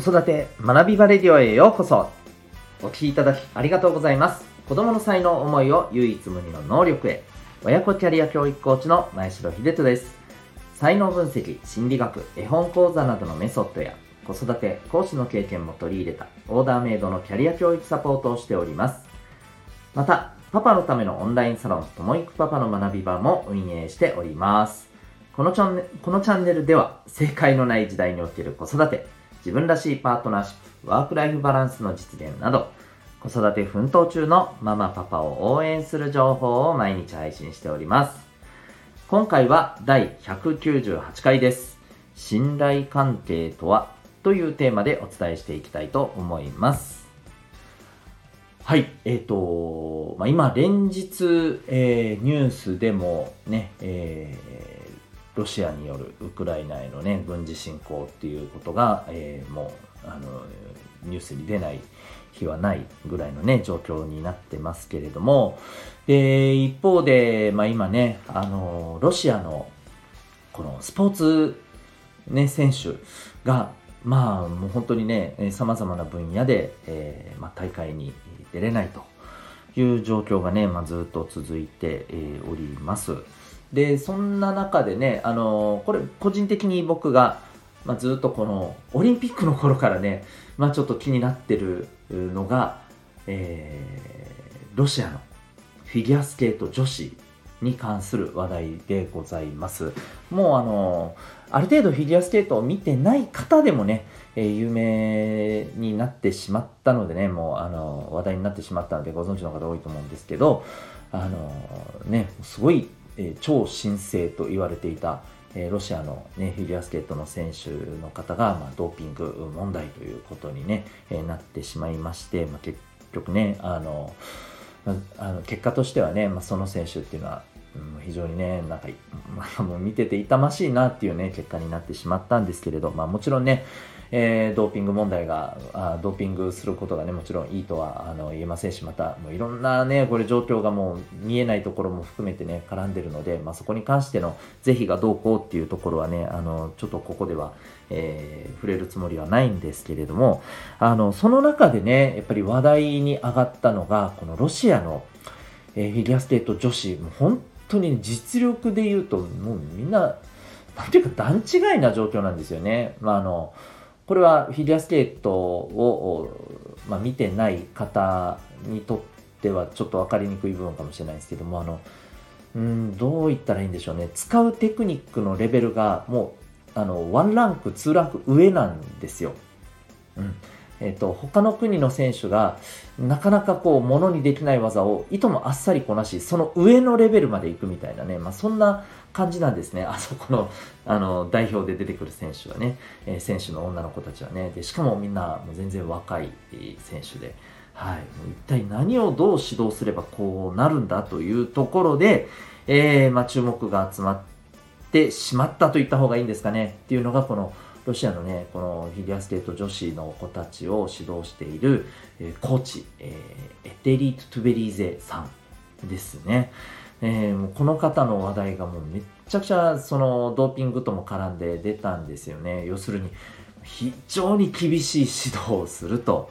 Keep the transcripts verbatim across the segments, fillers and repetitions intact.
子育て学び場レディオへようこそ。お聴きいただきありがとうございます。子どもの才能、思いを唯一無二の能力へ。親子キャリア教育コーチの前城秀人です。才能分析、心理学、絵本講座などのメソッドや子育て、講師の経験も取り入れたオーダーメイドのキャリア教育サポートをしております。また、パパのためのオンラインサロン、ともいくパパの学び場も運営しております。このチャンネル、このチャンネルでは、正解のない時代における子育て、自分らしいパートナーシップ、ワークライフバランスの実現など、子育て奮闘中のママパパを応援する情報を毎日配信しております。今回はだいひゃくきゅうじゅうはちかいです。信頼関係とはというテーマでお伝えしていきたいと思います。はい、えっと、まあ、今連日、えー、ニュースでもね、えー、ロシアによるウクライナへのね軍事侵攻っていうことが、えー、もうあのニュースに出ない日はないぐらいのね状況になってますけれども、で一方で、まあ、今ねあのロシアのこのスポーツね選手がまあもう本当にねさまざまな分野で、えーまあ、大会に出れないという状況がね、まあ、ずっと続いて、えー、おります。でそんな中でね、あのー、これ個人的に僕が、まあ、ずっとこのオリンピックの頃からね、まあ、ちょっと気になってるのが、えー、ロシアのフィギュアスケート女子に関する話題でございます。もうあのある程度フィギュアスケートを見てない方でもね、えー、有名になってしまったのでね、もうあの話題になってしまったのでご存知の方多いと思うんですけど、あのねすごい、えー、超新星と言われていた、えー、ロシアの、ね、フィギュアスケートの選手の方が、まあ、ドーピング問題ということに、ねえー、なってしまいまして、まあ、結局ねあのあの結果としてはね、まあ、その選手っていうのは、うん、非常にねなんか、まあ、もう見てて痛ましいなっていうね結果になってしまったんですけれど、まあ、もちろんね、えー、ドーピング問題があドーピングすることがねもちろんいいとはあの言えませんし、またもういろんなねこれ状況がもう見えないところも含めてね絡んでるので、まあ、そこに関しての是非がどうこうっていうところはねあのちょっとここでは、えー、触れるつもりはないんですけれども、あのその中でねやっぱり話題に上がったのがこのロシアの、えー、フィギュアスケート女子、もう本当に実力でいうともうみんななんていうか段違いな状況なんですよね。まああのこれはフィギュアスケートを、まあ、見てない方にとってはちょっと分かりにくい部分かもしれないですけども、あのうんどう言ったらいいんでしょうね、使うテクニックのレベルがもうあのワンランクツーランク上なんですよ。うんえーと、他の国の選手がなかなかこうものにできない技をいともあっさりこなし、その上のレベルまで行くみたいなね、まあ、そんな感じなんですね。あそこの、あの代表で出てくる選手はね、えー、選手の女の子たちはね、でしかもみんなもう全然若い選手で、はい、一体何をどう指導すればこうなるんだというところで、えーまあ、注目が集まってしまったといった方がいいんですかねっていうのがこのロシアのね、このフィギュアスケート女子の子たちを指導している、えー、コーチ、えー、エテリート・トゥベリーゼさんですね。えー、もうこの方の話題がもうめっちゃくちゃそのドーピングとも絡んで出たんですよね。要するに非常に厳しい指導をすると。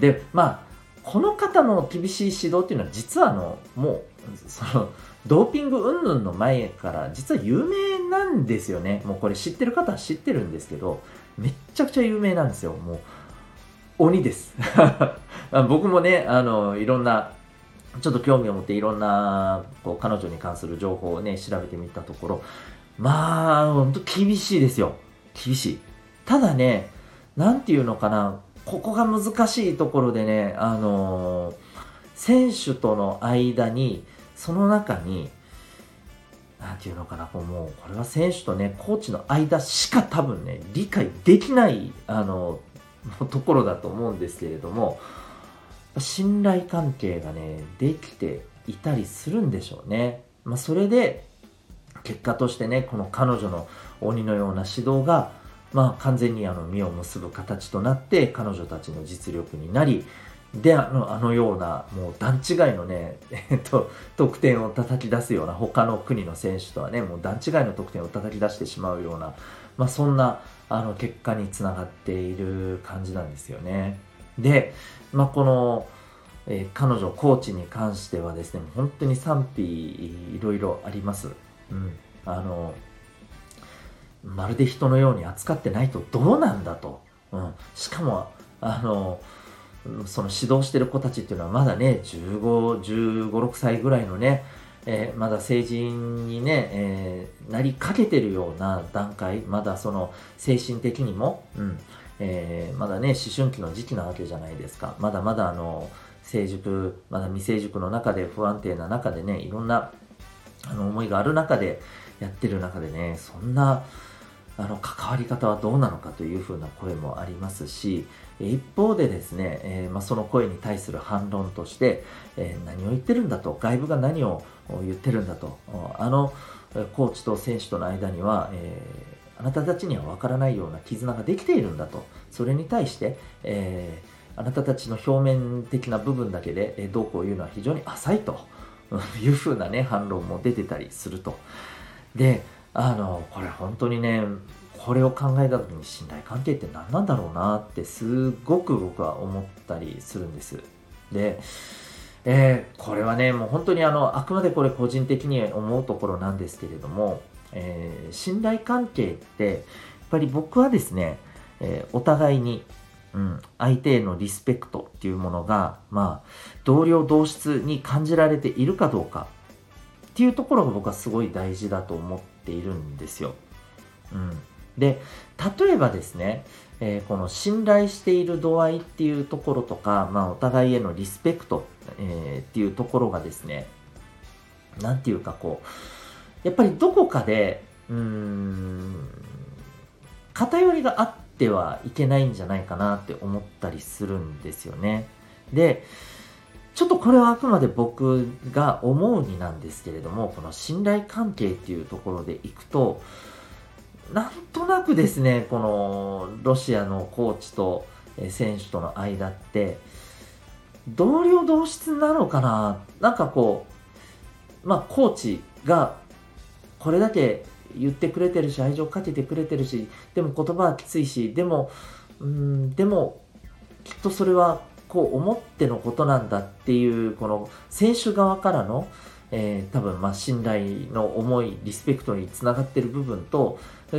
で、まあこの方の厳しい指導っていうのは実はあのもうそのドーピング云々の前から実は有名なんですよね。もうこれ知ってる方は知ってるんですけど、めっちゃくちゃ有名なんですよ。もう鬼です僕もねあのいろんなちょっと興味を持っていろんなこう彼女に関する情報をね調べてみたところ、まあほんと厳しいですよ。厳しい。ただね、なんていうのかな、ここが難しいところでね、あの選手との間にその中になんていうのかな、もうこれは選手とねコーチの間しか多分ね理解できないあのところだと思うんですけれども、信頼関係がねできていたりするんでしょうね。まあ、それで結果としてねこの彼女の鬼のような指導が、まあ、完全にあの実を結ぶ形となって彼女たちの実力になり、で、あの、あのようなもう段違いのね、えっと、得点を叩き出すような、他の国の選手とはね、もう段違いの得点を叩き出してしまうような、まあ、そんなあの結果につながっている感じなんですよね。で、まあ、この、えー、彼女コーチに関してはですね、本当に賛否いろいろあります、うん、あのまるで人のように扱ってないと、どうなんだと、うん、しかもあのその指導してる子たちっていうのはまだねじゅうご、じゅうご、ろくさいぐらいのね、えー、まだ成人にね、えー、なりかけてるような段階、まだその精神的にも、うんえー、まだね思春期の時期なわけじゃないですか。まだまだあの成熟、まだ未成熟の中で、不安定な中でね、いろんなあの思いがある中でやってる中でね、そんなあの関わり方はどうなのかというふうな声もありますし、一方でですね、えーまあ、その声に対する反論として、えー、何を言ってるんだと、外部が何を言ってるんだと、あのコーチと選手との間には、えー、あなたたちには分からないような絆ができているんだと、それに対して、えーあなたたちの表面的な部分だけでどうこう言うのは非常に浅いというふうなね反論も出てたりすると。で、あのこれ本当にね、これを考えた時に信頼関係って何なんだろうなってすごく僕は思ったりするんです。で、えー、これはねもう本当にあのあくまでこれ個人的に思うところなんですけれども、えー、信頼関係ってやっぱり僕はですね、えー、お互いにうん、相手へのリスペクトっていうものが、まあ、同僚同質に感じられているかどうかっていうところが僕はすごい大事だと思っているんですよ。うん、で、例えばですね、えー、この信頼している度合いっていうところとか、まあ、お互いへのリスペクト、えー、っていうところがですね、なんていうかこう、やっぱりどこかで、うーん、偏りがあって、ではいけないんじゃないかなって思ったりするんですよね。で、ちょっとこれはあくまで僕が思うになんですけれども、この信頼関係っていうところでいくと、なんとなくですね、このロシアのコーチと選手との間って同僚同質なのかな、なんかこう、まあコーチがこれだけ言ってくれてるし、愛情かけてくれてるし、でも言葉はきついし、でもうーんでもきっとそれはこう思ってのことなんだっていう、この選手側からの、えー、多分まあ信頼の思い、リスペクトにつながってる部分と、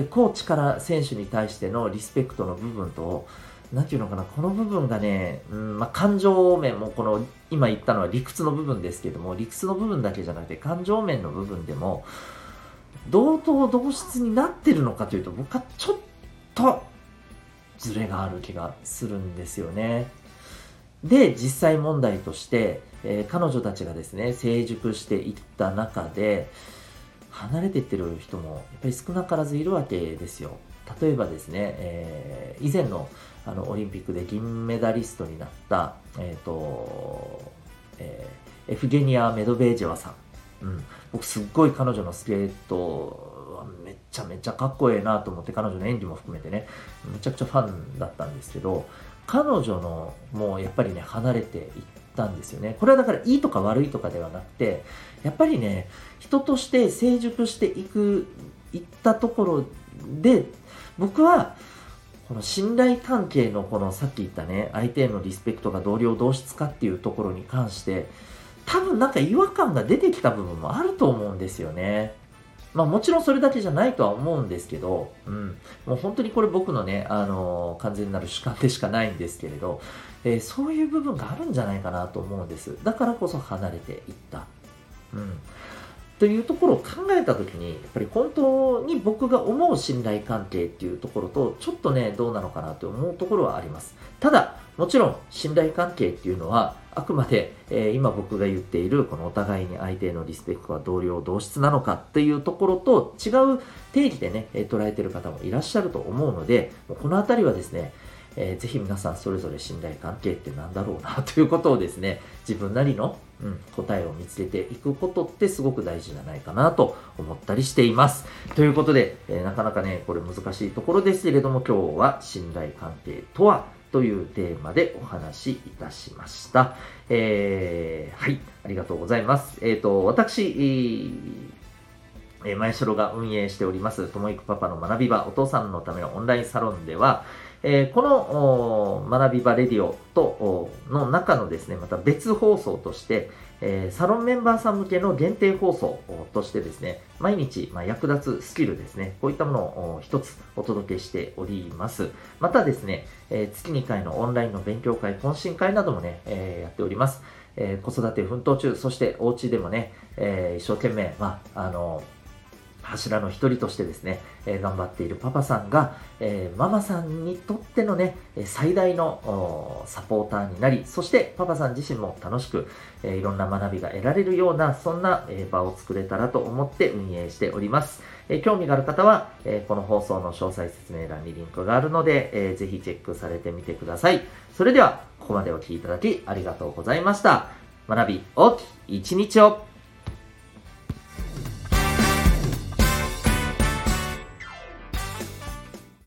コーチから選手に対してのリスペクトの部分と、なんていうのかな、この部分がね、うんまあ、感情面も、この今言ったのは理屈の部分ですけども、理屈の部分だけじゃなくて感情面の部分でも同等同質になってるのかというと、僕はちょっとズレがある気がするんですよね。で、実際問題として、えー、彼女たちがですね成熟していった中で離れていってる人もやっぱり少なからずいるわけですよ。例えばですね、えー、以前のあのオリンピックで銀メダリストになった、えーとえー、エフゲニア・メドベージェワさん、うん、僕すっごい彼女のスケートはめちゃめちゃかっこええなと思って、彼女の演技も含めてねめちゃくちゃファンだったんですけど、彼女のもうやっぱりね離れていったんですよね。これはだからいいとか悪いとかではなくて、やっぱりね人として成熟していくいったところで、僕はこの信頼関係のこのさっき言ったね相手へのリスペクトが同僚同質かっていうところに関して多分なんか違和感が出てきた部分もあると思うんですよね。まあもちろんそれだけじゃないとは思うんですけど、うん、もう本当にこれ僕のね、あのー、完全なる主観でしかないんですけれど、えー、そういう部分があるんじゃないかなと思うんです。だからこそ離れていった。うん。というところを考えたときに、やっぱり本当に僕が思う信頼関係っていうところと、ちょっとね、どうなのかなと思うところはあります。ただ、もちろん信頼関係っていうのは、あくまで、えー、今僕が言っているこのお互いに相手へのリスペクトは同僚同質なのかっていうところと違う定義でね、えー、捉えている方もいらっしゃると思うので、このあたりはですね、えー、ぜひ皆さんそれぞれ信頼関係ってなんだろうなということをですね、自分なりの、うん、答えを見つけていくことってすごく大事じゃないかなと思ったりしています。ということで、えー、なかなかねこれ難しいところですけれども、今日は信頼関係とはというテーマでお話しいたしました。えー、はい、ありがとうございます。えっと、私、前城が運営しております、ともいくパパの学び場、お父さんのためのオンラインサロンでは、えー、この学び場レディオとの中のですね、また別放送として、えー、サロンメンバーさん向けの限定放送としてですね、毎日、まあ、役立つスキルですね、こういったものを一つお届けしております。またですね、えー、月にかいのオンラインの勉強会、懇親会などもね、えー、やっております。えー、子育て奮闘中、そしてお家でもね、えー、一生懸命、まあ、あの、柱の一人としてですね、えー、頑張っているパパさんが、えー、ママさんにとってのね、最大のサポーターになり、そしてパパさん自身も楽しく、えー、いろんな学びが得られるような、そんな、えー、場を作れたらと思って運営しております。えー、興味がある方は、えー、この放送の詳細説明欄にリンクがあるので、えー、ぜひチェックされてみてください。それでは、ここまでお聞きいただきありがとうございました。学び大きい一日を。